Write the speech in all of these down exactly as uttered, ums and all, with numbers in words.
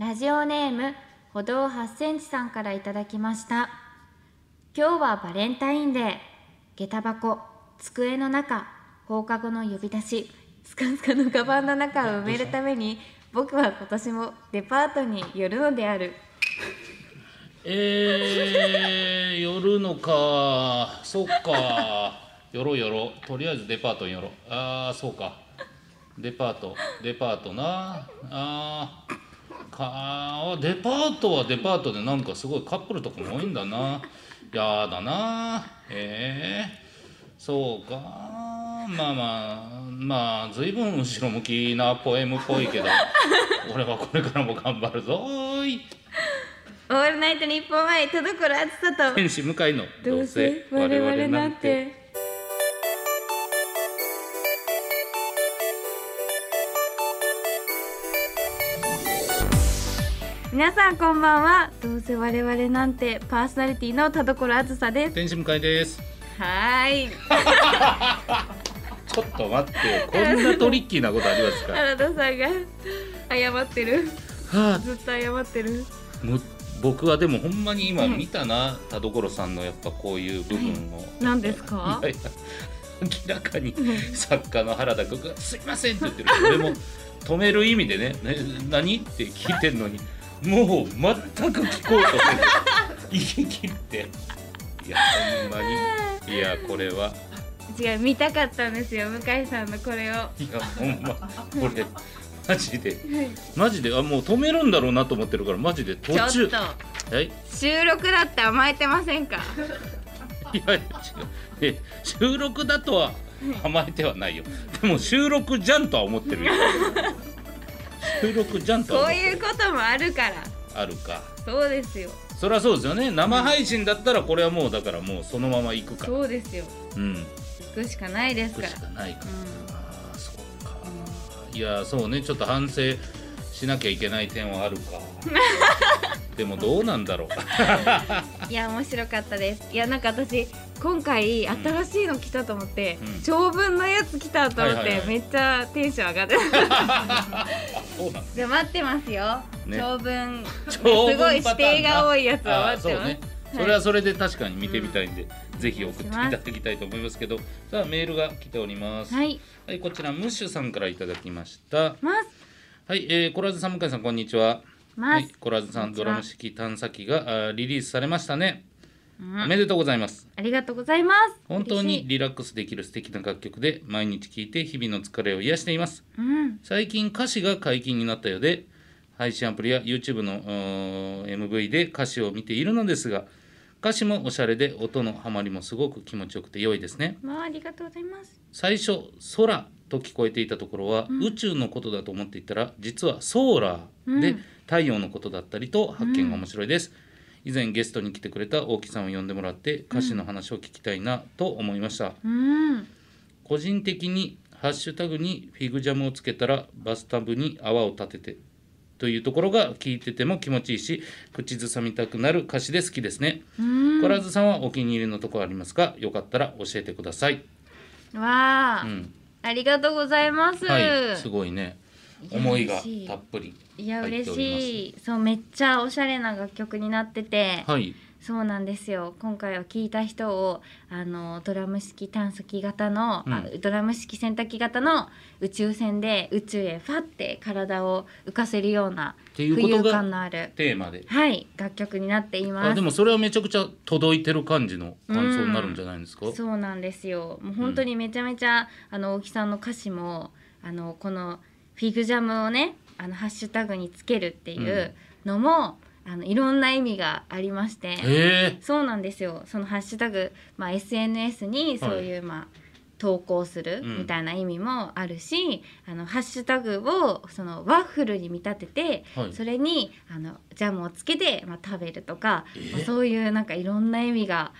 ラジオネーム歩道はちセンチさんからいただきました。今日はバレンタインデー。下駄箱、机の中、放課後の呼び出し、スカスカのカバンの中を埋めるために僕は今年もデパートに寄るのである。えー、寄るのか。そっか。寄ろ寄ろ。とりあえずデパートに寄ろ。あー、そうか。デパート、デパートな。あーかー、デパートはデパートでなんかすごいカップルとかも多いんだな。やだな。えー、そうか。まあまあ、まあ、随分後ろ向きなポエムっぽいけど、俺はこれからも頑張るぞーい。オールナイトニッポン愛、田所あずさと天使向かいのどうせ我々なんて。皆さんこんばんは。どうせ我々なんてパーソナリティの田所あずさです。天使向かいです。はーい。ちょっと待って、こんなトリッキーなことありますか。原田さんが謝ってる、はあ、ずっと謝ってる。僕はでもほんまに今見たな、うん、田所さんのやっぱこういう部分を。何ですか。いやいや、明らかに作家の原田君がすいませんって言ってる。俺も止める意味でね、ね、何って聞いてんのにもう全く聞こうとせず言い切って、いやほんまに、いやこれは違う、見たかったんですよ、向井さんのこれを。いやほんまこれマジで、マジで、あ、もう止めるんだろうなと思ってるから、マジで途中、ちょっと、はい、収録だって甘えてませんか。いや違う、え、収録だとは甘えてはないよ。でも収録じゃんとは思ってるよ。収録じゃんとは思ってる。そういうこともあるから。あるか。そうですよ。そりゃそうですよね。生配信だったらこれはもうだからもうそのまま行くから。そうですよ。うん。行くしかないですから。行くしかないから。うん、いやそうね、ちょっと反省しなきゃいけない点はあるか。でもどうなんだろう。いや面白かったです。いやなんか私今回新しいの来たと思って、うん、長文のやつ来たと思ってめっちゃテンション上がってじゃあ待ってますよ、ね、長文すごい指定が多いやつを待ってます。そうね、それはそれで確かに見てみたいんで、うん、ぜひ送っていただきたいと思いますけど、さあメールが来ております。はい、はい、こちらムッシュさんからいただきました。ます。はい、えー、コラズさん、向井さんこんにちは。ます。はい、コラズさん、ドラム式探査機があリリースされましたね、うん。おめでとうございます。ありがとうございます。本当にリラックスできる素敵な楽曲で毎日聴いて日々の疲れを癒しています。うん、最近歌詞が解禁になったようで、配信アプリや YouTube の エムブイ で歌詞を見ているのですが、歌詞もおしゃれで音のハマりもすごく気持ちよくて良いですね。まあ、ありがとうございます。最初空と聞こえていたところは、うん、宇宙のことだと思っていたら実はソーラーで、うん、太陽のことだったりと発見が面白いです、うん、以前ゲストに来てくれた大木さんを呼んでもらって歌詞の話を聞きたいなと思いました、うん、個人的にハッシュタグにフィグジャムをつけたらバスタブに泡を立ててというところが聞いてても気持ちいいし、口ずさみたくなる歌詞で好きですね。コラズさんはお気に入りのところありますか？よかったら教えてください。わあ、うん、ありがとうございます、はい、すごいね、思いがたっぷり入っております。いや嬉しい。そう、めっちゃおしゃれな楽曲になってて、はい、そうなんですよ。今回は聞いた人をあのドラム式探査機型の、うん、あドラム式洗濯機型の宇宙船で宇宙へファって体を浮かせるような浮遊感のあるテーマで、はい、楽曲になっています。あでもそれはめちゃくちゃ届いてる感じの感想になるんじゃないですか、うん、そうなんですよ。もう本当にめちゃめちゃ、うん、あの大木さんの歌詞もあのこのフィグジャムをねあのハッシュタグにつけるっていうのも、うんあのいろんな意味がありまして、そうなんですよ。そのハッシュタグ、まあ、エスエヌエス にそういう、はいまあ、投稿するみたいな意味もあるし、うん、あのハッシュタグをそのワッフルに見立てて、はい、それにあのジャムをつけて、まあ、食べるとか、まあ、そういうなんかいろんな意味が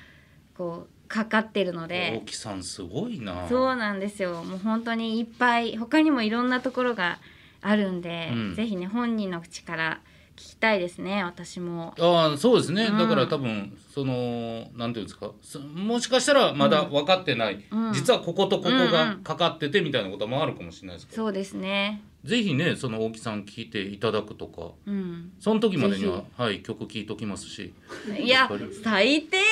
こうかかってるので。大木さんすごいな。そうなんですよ。もう本当にいっぱい他にもいろんなところがあるんで、うん、ぜひね本人の口から聞きたいですね、私も。ああ、そうですね、うん、だから多分そのなんていうんですか、もしかしたらまだ分かってない、うん、実はこことここがかかっててみたいなこともあるかもしれないですけど、うんうん、そうですね、ぜひねその大木さん聞いていただくとか、うん、その時までには、はい、曲聴いときますし。いや最低だ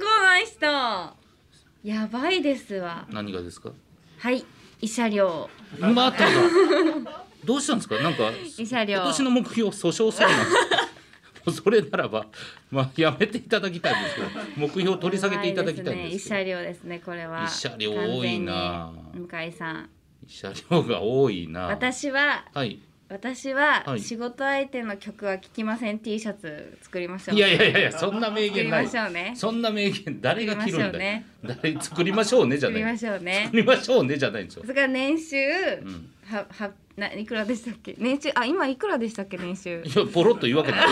なこの人、やばいですわ。何がですか。はい、慰謝料。まあ、あったかどうしたんですか。なんか今年の目標訴訟裁判。それならばまあやめていただきたいんですけど、目標取り下げていただきたいんですけど。慰謝料ですね、これは。慰謝料多いな。向井さん。慰謝料が多いな。私は、はい、私は仕事相手の曲は聴きません、はい、T シャツ作りましょう。いやいやいやいや、そんな名言ない。作りましょうね。そんな名言誰が着るんだよ。誰作りましょうねじゃない。作りましょうね。作りましょうねじゃないんですよ。それが年収。うんははないくらでしたっけ年収、あ今いくらでしたっけ年収、いやポロッと言うわけない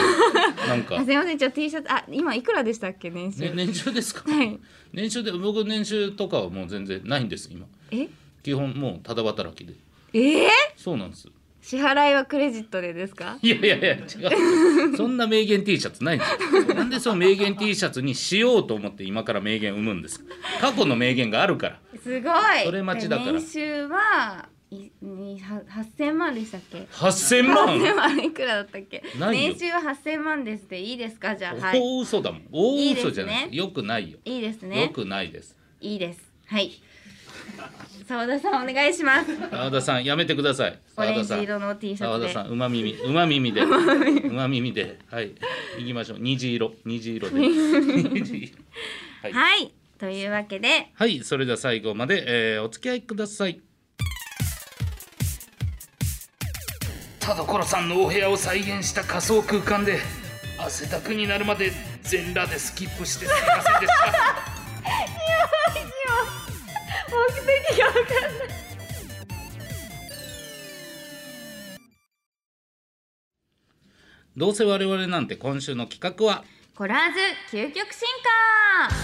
なんかあすいません、じゃあ T シャツ、あ今いくらでしたっけ年収、ね、年収ですか、はい、年収で僕年収とかはもう全然ないんです今、え基本もうただ働きで、えー、そうなんです。支払いはクレジットでですか。いやいやいや違うそんな名言 T シャツないんですよなんでその名言 T シャツにしようと思って今から名言生むんですか。過去の名言があるから。すごいそれ待ちだから。年収ははっせんまんでしたっけ。はっせんまん。はっせんまんいくらだったっけ。年収ははっせんまんですでいいですか。じゃあはい。大嘘だもん。大嘘じゃない。良くないよ。いいですね。良くないです。いいです。はい。澤田さんお願いします。澤田さんやめてください。オレンジ色の T シャツで。澤田さん馬耳馬耳で馬耳ではい行きましょう。虹色虹色で。はい、はい、というわけで。はいそれでは最後まで、えー、お付き合いください。田所さんのお部屋を再現した仮想空間で汗だくになるまで全裸でスキップしてすみませんでした。目的が分かんない。どうせ我々なんて今週の企画はコラーズ究極進化。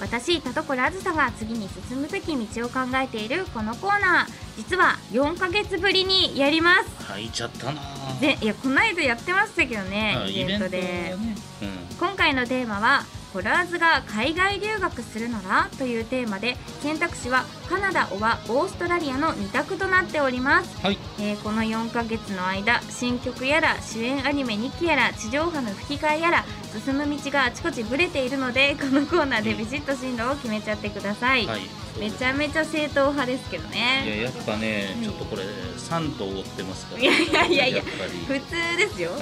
私田所あずさが次に進むべき道を考えているこのコーナー、実はよんかげつぶりにやります。入っちゃったな。でいやこの間やってましたけどね、イベントで、ねうん、今回のテーマはコラーズが海外留学するならというテーマで、選択肢はカナダおはオーストラリアのに択となっております、はいえー、このよんかげつの間新曲やら主演アニメにきやら地上波の吹き替えやら進む道があちこちブレているので、このコーナーでビシッと進路を決めちゃってください、はい、めちゃめちゃ正統派ですけどね。いややっぱね、うん、ちょっとこれさん頭追ってますから。いやいやいやいや普通ですよ、は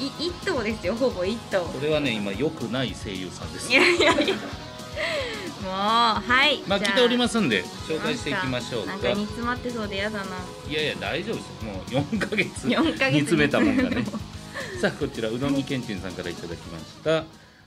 い、い一頭ですよ、ほぼ一頭。これはね、今良くない声優さんです。いやいやいやもう、はいまあ来ておりますんで、紹介していきましょうか。なんか煮詰まってそうでやだな。いやいや、大丈夫ですよ、もうよんかげつ煮詰めたもんがねさあ、こちら、うどみけんちんさんからいただきました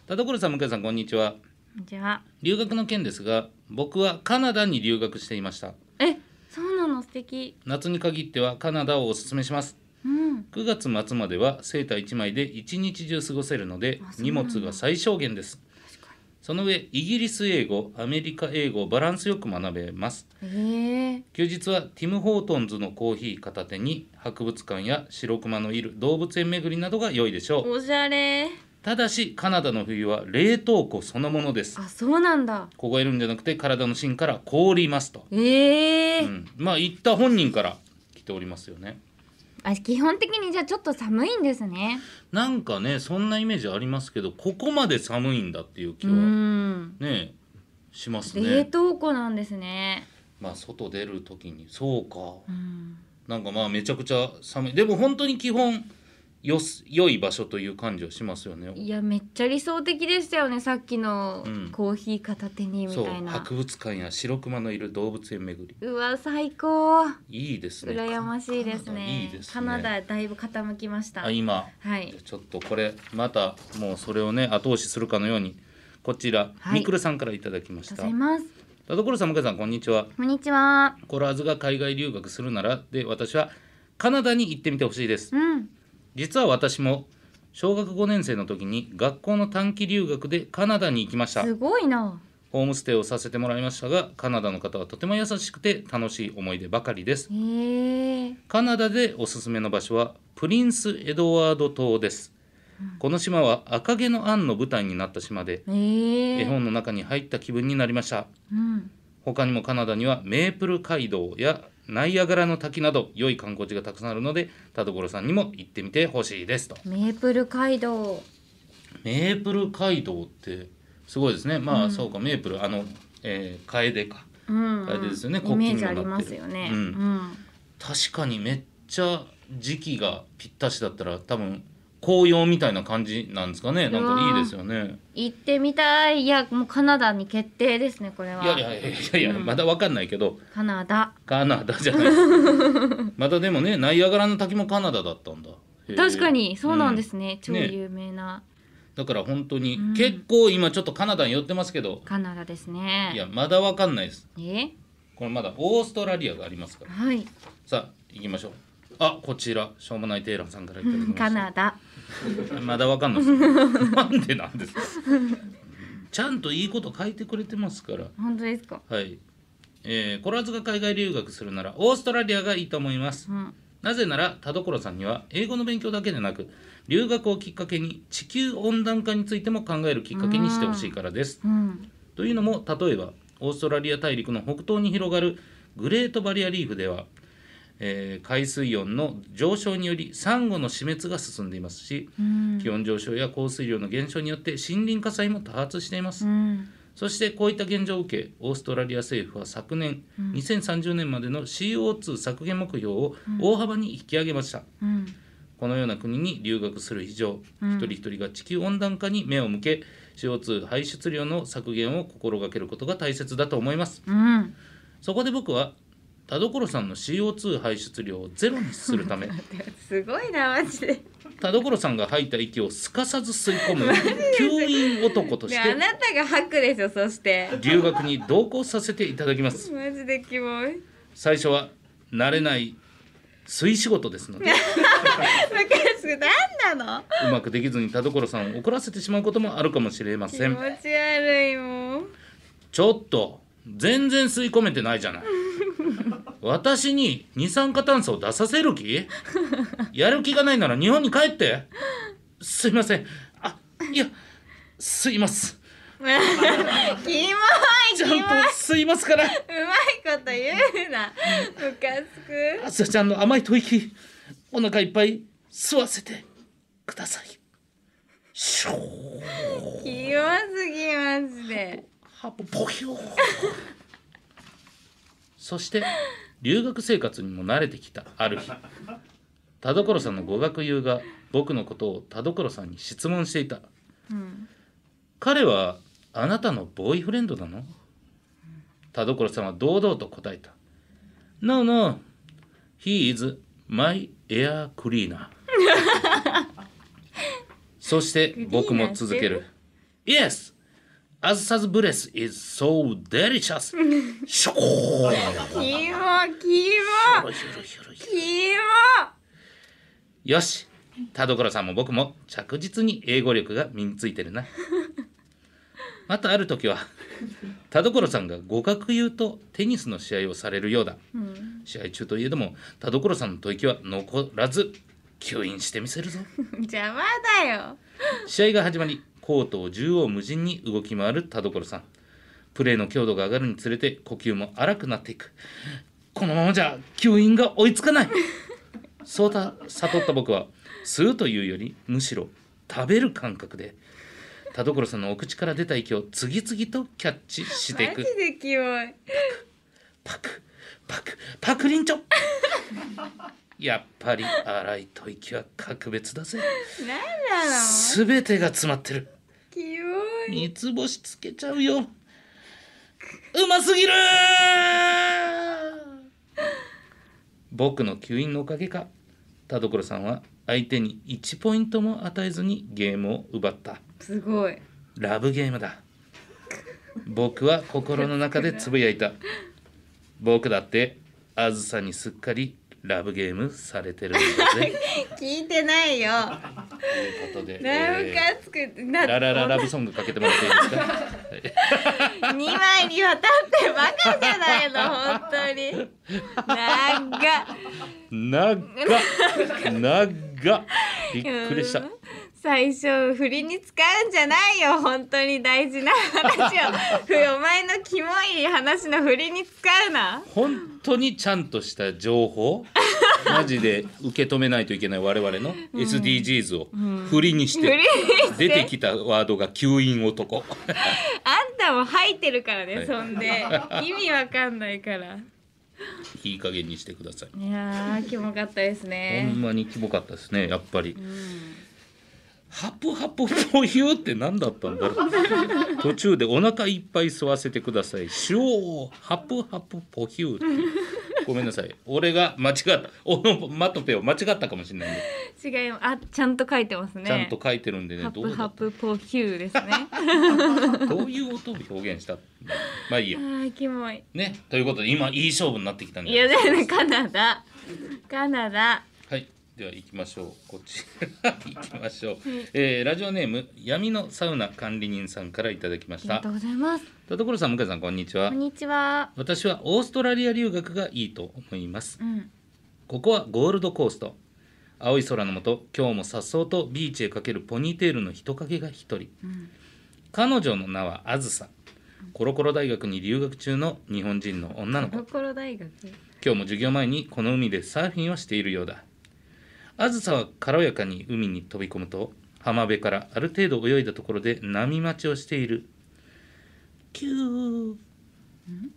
田所さん、向井さん、こんにちは。こんにちは。留学の件ですが、僕はカナダに留学していました。え、そうなの、素敵。夏に限ってはカナダをおすすめします。うん、くがつ末まではセーターいちまいで一日中過ごせるので荷物が最小限です。その上イギリス英語アメリカ英語をバランスよく学べます。へー。休日はティム・ホートンズのコーヒー片手に博物館や白熊のいる動物園巡りなどが良いでしょう。おしゃれ。ただしカナダの冬は冷凍庫そのものです。あ、そうなんだ。凍えるんじゃなくて体の芯から凍りますと。へー、うん、まあ行った本人から来ておりますよね。あ、基本的にじゃあちょっと寒いんですね。なんかねそんなイメージありますけど、ここまで寒いんだっていう気はねしますね。冷凍庫なんですね。まあ外出る時にそうか、うん、なんかまあめちゃくちゃ寒い。でも本当に基本よす良い場所という感じはしますよね。いやめっちゃ理想的でしたよね、さっきのコーヒー片手にみたいな、うん、そう博物館や白熊のいる動物園巡り。うわ最高。いいですね。羨ましいですね。いいですね。カナダだいぶ傾きました。あ今、はい、ちょっとこれまたもうそれをね後押しするかのようにこちら、はい、みくるさんからいただきました。ありがとうございます。田所さん、向井さん、こんにちは。こんにちは。コラーズが海外留学するならで私はカナダに行ってみてほしいです。うん、実は私も小学ごねん生の時に学校の短期留学でカナダに行きました。すごいな。ホームステイをさせてもらいましたが、カナダの方はとても優しくて楽しい思い出ばかりです。カナダでおすすめの場所はプリンス・エドワード島です。うん、この島は赤毛のアンの舞台になった島で、絵本の中に入った気分になりました。うん、他にもカナダにはメープル街道やナイアガラの滝など良い観光地がたくさんあるので、田所さんにも行ってみてほしいですと。メープル街道。メープル街道ってすごいですね。まあ、うん、そうか、メープル、あの、えー、カエデか、うんうん、カエデですよね。イメージありますよね、うんうん、確かにめっちゃ時期がぴったしだったら多分紅葉みたいな感じなんですかね。なんかいいですよね。行ってみたい。いや、もうカナダに決定ですね、これは。いやいやいやいや、うん、まだわかんないけど。カナダ。カナダじゃない。またでもね、ナイアガラの滝もカナダだったんだ。確かにそうなんですね。うん、超有名な。ね、だから本当に、うん、結構今ちょっとカナダに寄ってますけど。カナダですね。いや、まだわかんないです。え？これまだオーストラリアがありますから。はい。さあ行きましょう。あ、こちらしょうもないテイラーさんからいただきました。カナダ。まだわかんないです。なんでなんですか。ちゃんといいこと書いてくれてますから。本当ですか。はい。えー、コラズが海外留学するならオーストラリアがいいと思います。うん、なぜなら田所さんには英語の勉強だけでなく、留学をきっかけに地球温暖化についても考えるきっかけにしてほしいからです、うん、というのも、例えばオーストラリア大陸の北東に広がるグレートバリアリーフでは、えー、海水温の上昇によりサンゴの死滅が進んでいますし、うん、気温上昇や降水量の減少によって森林火災も多発しています、うん、そしてこういった現状を受け、オーストラリア政府は昨年、うん、にせんさんじゅうねんまでの シーオーツー 削減目標を大幅に引き上げました、うんうん、このような国に留学する以上、うん、一人一人が地球温暖化に目を向け、 シーオーツー 排出量の削減を心がけることが大切だと思います、うん、そこで僕は田所さんの シーオーツー 排出量をゼロにするためすごいな、マジで田所さんが吐いた息をすかさず吸い込む吸引男として、あなたが吐くですよ。そして留学に同行させていただきます。マジでキモい。最初は慣れない水仕事ですので何なの、うまくできずに田所さんを怒らせてしまうこともあるかもしれません。気持ち悪い。もうちょっと全然吸い込めてないじゃない私に二酸化炭素を出させる気やる気がないなら日本に帰って。すいません。あ、いや、吸いますキモいキモい、ちゃんと吸いますから。うまいこと言うな、ムカつく。あすやちゃんの甘い吐息、お腹いっぱい吸わせてください。ショーキモすぎますでハポポヒョーそして留学生活にも慣れてきたある日、田所さんの語学友が僕のことを田所さんに質問していた、うん、彼はあなたのボーイフレンドなの？田所さんは堂々と答えた。 No, no, he is my air cleaner そして僕も続ける。 Yes, Azsa's breath is so delicious キモキモキモ。よし、田所さんも僕も着実に英語力が身についてるなまたある時は田所さんが語学友とテニスの試合をされるようだ、うん、試合中といえども田所さんの吐息は残らず吸引してみせるぞ邪魔だよ。試合が始まり、コートを縦横無尽に動き回る田所さん、プレーの強度が上がるにつれて呼吸も荒くなっていく。このままじゃ吸引が追いつかないそうだ悟った僕は、吸うというよりむしろ食べる感覚で田所さんのお口から出た息を次々とキャッチしていく。マジでキモい。パクパクパクパクリンチョやっぱり荒い吐息は格別だぜ。なんなの、すべてが詰まってる。キモい。三つ星つけちゃうよ、うますぎる僕の吸引のおかげか、田所さんは相手にいちポイントも与えずにゲームを奪った。すごいラブゲームだ僕は心の中でつぶやいた僕だってあずさにすっかりラブゲームされてるんだぜ聞いてないよということで、ラブソングかけてもらっていいですかにまいにわたってバカじゃないの本当に。長っ長っ長っびっくりした。最初振りに使うんじゃないよ、本当に大事な話をお前のキモい話の振りに使うな。本当にちゃんとした情報マジで受け止めないといけない我々の エスディージーズ を振りにして出てきたワードが吸引男あんたも吐いてるからね、はい、そんで意味わかんないからいい加減にしてください。いやーキモかったですね、ほんまにキモかったですねやっぱり、うん。ハプハプというって何だったんだろう途中でお腹いっぱい吸わせてください。シューハプハプポヒューってごめんなさい俺が間違ったオノマトペを間違ったかもしれないんで違いあちゃんと書いてますね、ちゃんと書いてるんでね。ハプハプポヒューですねどういう音を表現した。まあいいよ。あキモいね。ということで今いい勝負になってきたんで、いやで、ね、カナダカナダでは行きましょう。こちら行きましょう、えー、ラジオネーム闇のサウナ管理人さんからいただきました。ありがとうございます。田所さん向井さんこんにちは。こんにちは。私はオーストラリア留学がいいと思います、うん、ここはゴールドコースト、青い空の下今日も颯爽とビーチへかけるポニーテールの人影が一人、うん、彼女の名はあずさ、コロコロ大学に留学中の日本人の女の子。コロコロ大学今日も授業前にこの海でサーフィンをしているようだ。あずさは軽やかに海に飛び込むと浜辺からある程度泳いだところで波待ちをしている。キュー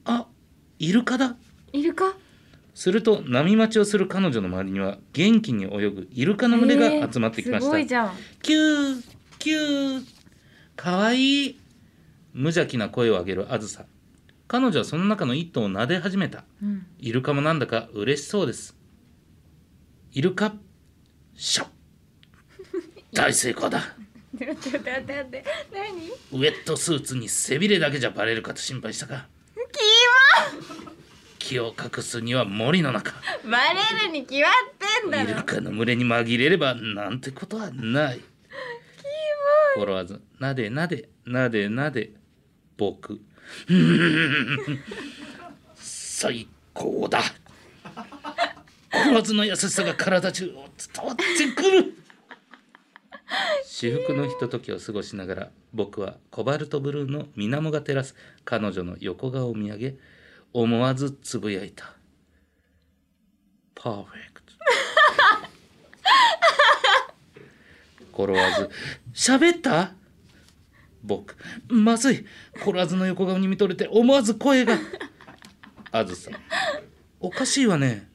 あイルカだイルカ。すると波待ちをする彼女の周りには元気に泳ぐイルカの群れが集まってきました、えー、すごいじゃん。キューキューかわいい無邪気な声を上げるあずさ。彼女はその中の一頭を撫で始めた、うん、イルカもなんだか嬉しそうです。イルカシャッ大成功だウェットスーツに背びれだけじゃバレるかと心配したか。気を隠すには森の中。バレるに決まってんだろ。イルカの群れに紛れればなんてことはない。フォロワーズなでなでなでなで僕最高だ。フォローズの優しさが体中を伝わってくる至福のひとときを過ごしながら僕はコバルトブルーの水面が照らす彼女の横顔を見上げ思わずつぶやいた。パーフェクトコロワーズ喋った僕まずい。コロワーズの横顔に見とれて思わず声があずさおかしいわね。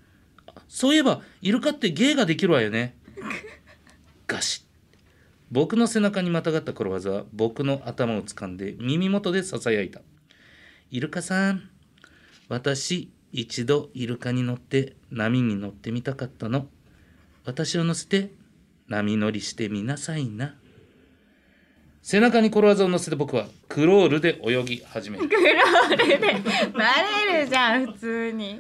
そういえばイルカって芸ができるわよねガシッ。僕の背中にまたがったコロワザは僕の頭を掴んで耳元でささやいた。イルカさん私一度イルカに乗って波に乗ってみたかったの。私を乗せて波乗りしてみなさいな。背中にコロワザを乗せて僕はクロールで泳ぎ始める。クロールでバレるじゃん普通に。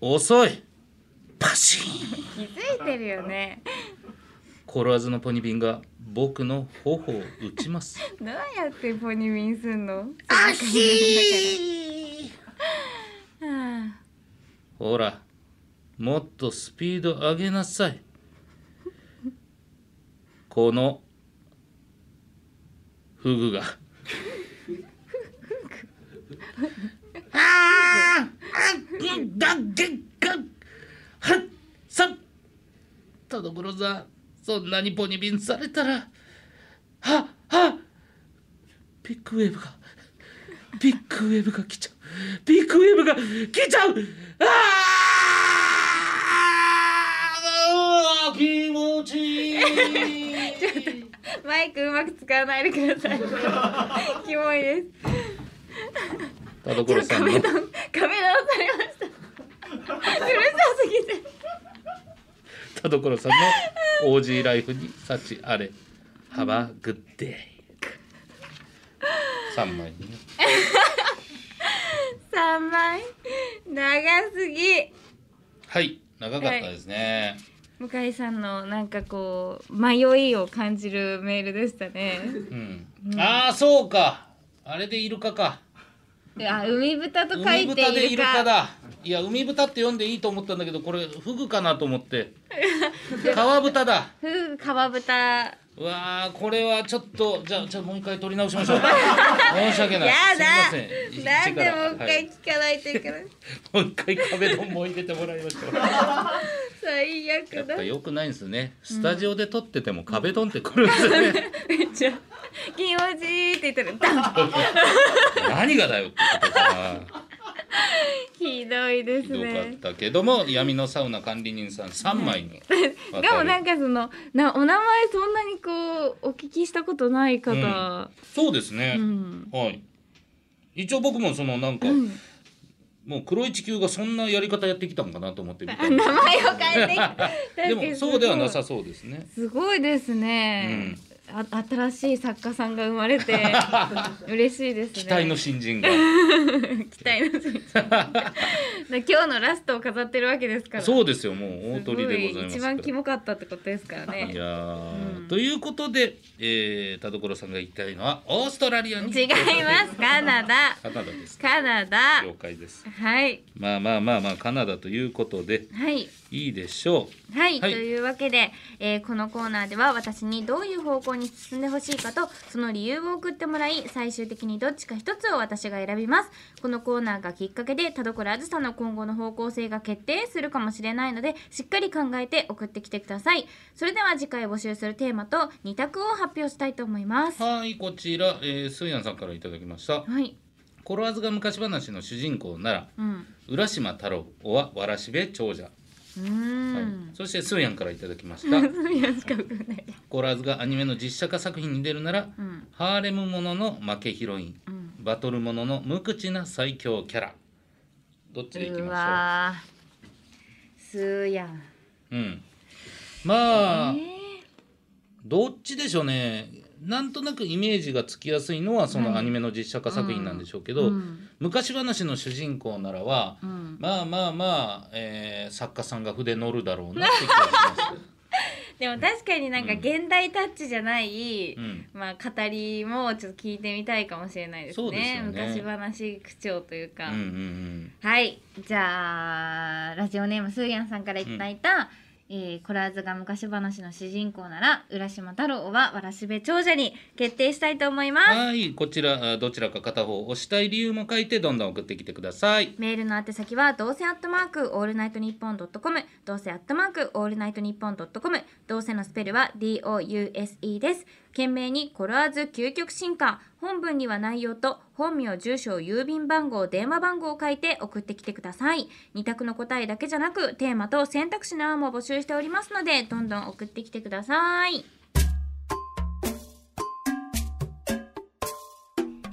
遅いパシーン気づいてるよね。コロワズのポニビンが僕の頬を打ちますどうやってポニビンすんの。あしーほらもっとスピード上げなさいこのフグがあーんだっけかはっさっ田所さんそんなにポニビンされたらははビッグウェーブがビッグウェーブが来ちゃうビッグウェーブが来ちゃうあー気持ちいいちょっとマイクうまく使わないでくださいキモいです田所さんのカメラをされましたうるさすぎて田所さんの オージー ライフに幸あれハバグッデイさんまいにねさんまい長すぎ。はい長かったですね、はい、向井さんのなんかこう迷いを感じるメールでしたね、うんうん、ああそうかあれでイルカか。いや、海豚と書いてイルカ。海豚でイルカだ。いや、海豚って読んでいいと思ったんだけど、これフグかなと思って川豚だ。フグ、川豚。うわー、これはちょっと、じゃあ、じゃあもう一回撮り直しましょう。申し訳ない。やだ、すみません。なんでもう一回聞かないといけない。もう一回壁ドンも入れてもらいましょう。最悪だ。やっぱ良くないんですね。スタジオで撮ってても壁ドンってくるんですね。めっちゃ気持ちいいって言ってる。何がだよってことかな。ひどいですね。よかったけども、闇のサウナ管理人さんさんまいに。でもなんかそのなお名前そんなにこうお聞きしたことない方、うん、そうですね、うん、はい。一応僕もそのなんか、うん、もう黒い地球がそんなやり方やってきたんかなと思ってみた。名前を変えてきた。でもそうではなさそうですね。すごいですね、うん。あ、新しい作家さんが生まれて嬉しいですね。期待の新人が期待の新人今日のラストを飾ってるわけですから。そうですよ、もう大鳥でございます。一番キモかったってことですからね。いや、うん、ということで、えー、田所さんが言いたいのはオーストラリアに違います。カナダ。カナダです。カナダ、了解です。はい、まあまあまあまあカナダということで、はい、いいでしょう。はい、はい、というわけで、えー、このコーナーでは私にどういう方向に進んでほしいかとその理由を送ってもらい、最終的にどっちか一つを私が選びます。このコーナーがきっかけで田所あずさの今後の方向性が決定するかもしれないので、しっかり考えて送ってきてください。それでは次回募集するテーマとに択を発表したいと思います。はい、こちら、えー、スーヤンさんからいただきました。はい。コロワズが昔話の主人公なら、うん、浦島太郎はわらしべ長者。はい、そしてスーヤンからいただきました。コラーズがアニメの実写化作品に出るなら、うん、ハーレムものの負けヒロイン、うん、バトルものの無口な最強キャラ、どっちでいきましょう。うわー、スーヤン、うん、まあ、えー、どっちでしょうね。なんとなくイメージがつきやすいのはそのアニメの実写化作品なんでしょうけど、うん、昔話の主人公ならは、うん、まあまあまあ、えー、作家さんが筆乗るだろうなって気がします。でも確かになんか現代タッチじゃない、うん、まあ語りもちょっと聞いてみたいかもしれないですね。そうですよね、昔話口調というか、うんうんうん、はい。じゃあラジオネームスーヤンさんからいただいた、うん、えー、コラーズが昔話の主人公なら浦島太郎はわらしべ長者に決定したいと思います。はい、こちらどちらか片方を推したい理由も書いてどんどん送ってきてください。メールの宛先はどうせアットマークオールナイトニッポンドットコム、どうせアットマークオールナイトニッポンドットコム、どうせのスペルは ディーオーユーエスイー です。件名にコロワーズ究極進化、本文には内容と本名、住所、郵便番号、電話番号を書いて送ってきてください。に択の答えだけじゃなくテーマと選択肢の案も募集しておりますので、どんどん送ってきてください。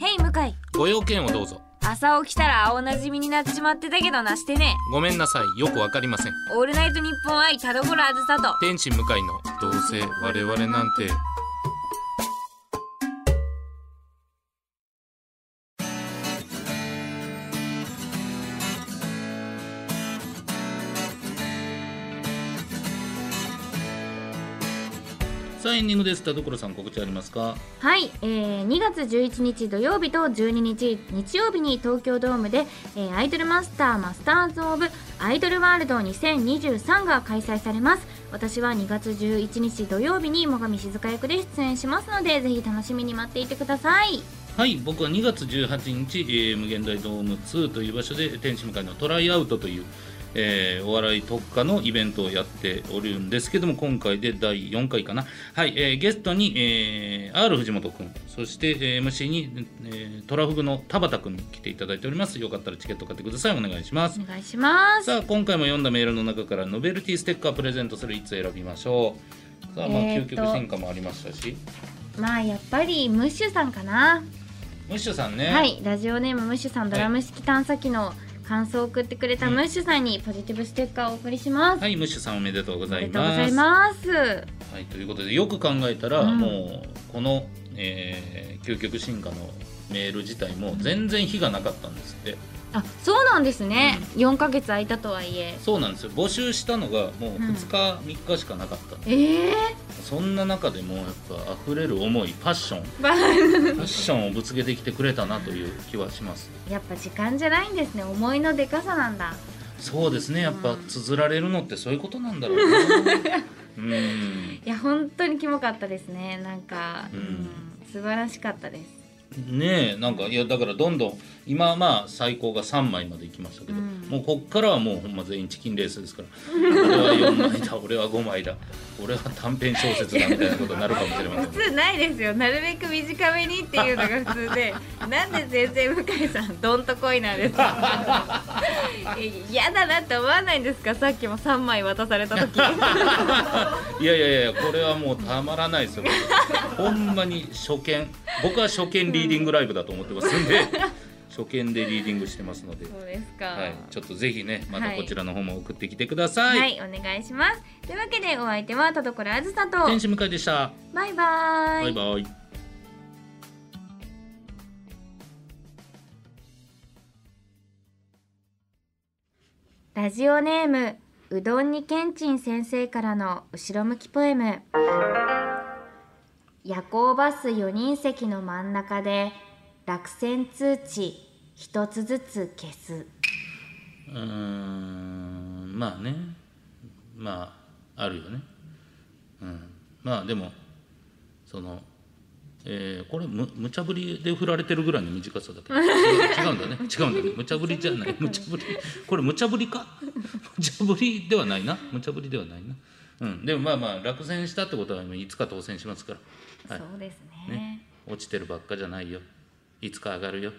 ヘイ向井、ご用件をどうぞ。朝起きたら青なじみになっちまってたけどなしてね。ごめんなさい、よくわかりません。オールナイトニッポン愛田所あずさと天使向井のどうせ我々なんて。さあエンディングです。田所さん告知ありますか。はい、えー、にがつじゅういちにち土曜日とじゅうににち日曜日に東京ドームで、えー、アイドルマスターマスターズオブアイドルワールドにせんにじゅうさんが開催されます。私はにがつじゅういちにち土曜日に最上静香役で出演しますので、ぜひ楽しみに待っていてください。はい、僕はにがつじゅうはちにち、えー、無限大ドームツーという場所で天使向かいのトライアウトという、えー、お笑い特化のイベントをやっておるんですけども、今回でだいよんかいかな。はい、えー、ゲストに、えー、アール 藤本くん、そして、えー、エムシー に、えー、トラフグの田畑くんに来ていただいております。よかったらチケット買ってください。お願いします。お願いします。さあ今回も読んだメールの中からノベルティステッカープレゼントするいつ選びましょう。さあ、まあ、究極進化もありましたし、まあやっぱりムッシュさんかな。ムッシュさんね。はい、ラジオネームムッシュさん、ドラム式探査機の、はい、感想を送ってくれたムッシュさんにポジティブステッカーをお送りします。はい、ムッシュさんおめでとうございます。おめでとうございます。はい、ということでよく考えたら、うん、もうこの、えー、究極進化のメール自体も全然火がなかったんですって。あ、そうなんですね、うん、よんかげつ空いたとはいえ。そうなんですよ、募集したのがもうふつか、うん、みっかしかなかったんで、えー、そんな中でもやっぱ溢れる思い、パッションパッションをぶつけてきてくれたなという気はします。やっぱ時間じゃないんですね、思いのでかさなんだそうですね、やっぱ綴られるのってそういうことなんだろうね。うん、いや本当にキモかったですね、なんか、うんうん、素晴らしかったですねえ。なんかいやだからどんどん今はまあ最高がさんまいまでいきましたけど、うん、もうこっからはもうほんま全員チキンレースですから俺はよんまいだ、俺はごまいだ、俺は短編小説だみたいなことになるかもしれません。普通ないですよ、なるべく短めにっていうのが普通でなんで全然向井さんどんとこいなんですか。嫌だなって思わないんですか、さっきもさんまい渡された時。いやいやいや、これはもうたまらないですよほんまに初見、僕は初見リーディングライブだと思ってますんで、うん、初見でリーディングしてますので。そうですか、はい、ちょっとぜひねまたこちらの方も送ってきてください。はい、はい、お願いします。というわけでお相手は田所あずさと天使向かいでした。バイバイ、バイバイ。ラジオネームうどんにけんちん先生からの後ろ向きポエム。夜行バスよにん席の真ん中で落選通知一つずつ消す。うーん、まあね、まああるよね、うん、まあでもその、えー、これ む, むちゃぶりで振られてるぐらいの短さだけど違うんだね、違うんだね、むちゃぶりじゃない、むちゃぶり、これむちゃぶりかむちゃぶりではないな、むちゃぶりではないな、うん、でもまあまあ落選したってことはいつか当選しますから、はい、そうですね、ね、落ちてるばっかじゃないよ、いつか上がるよ。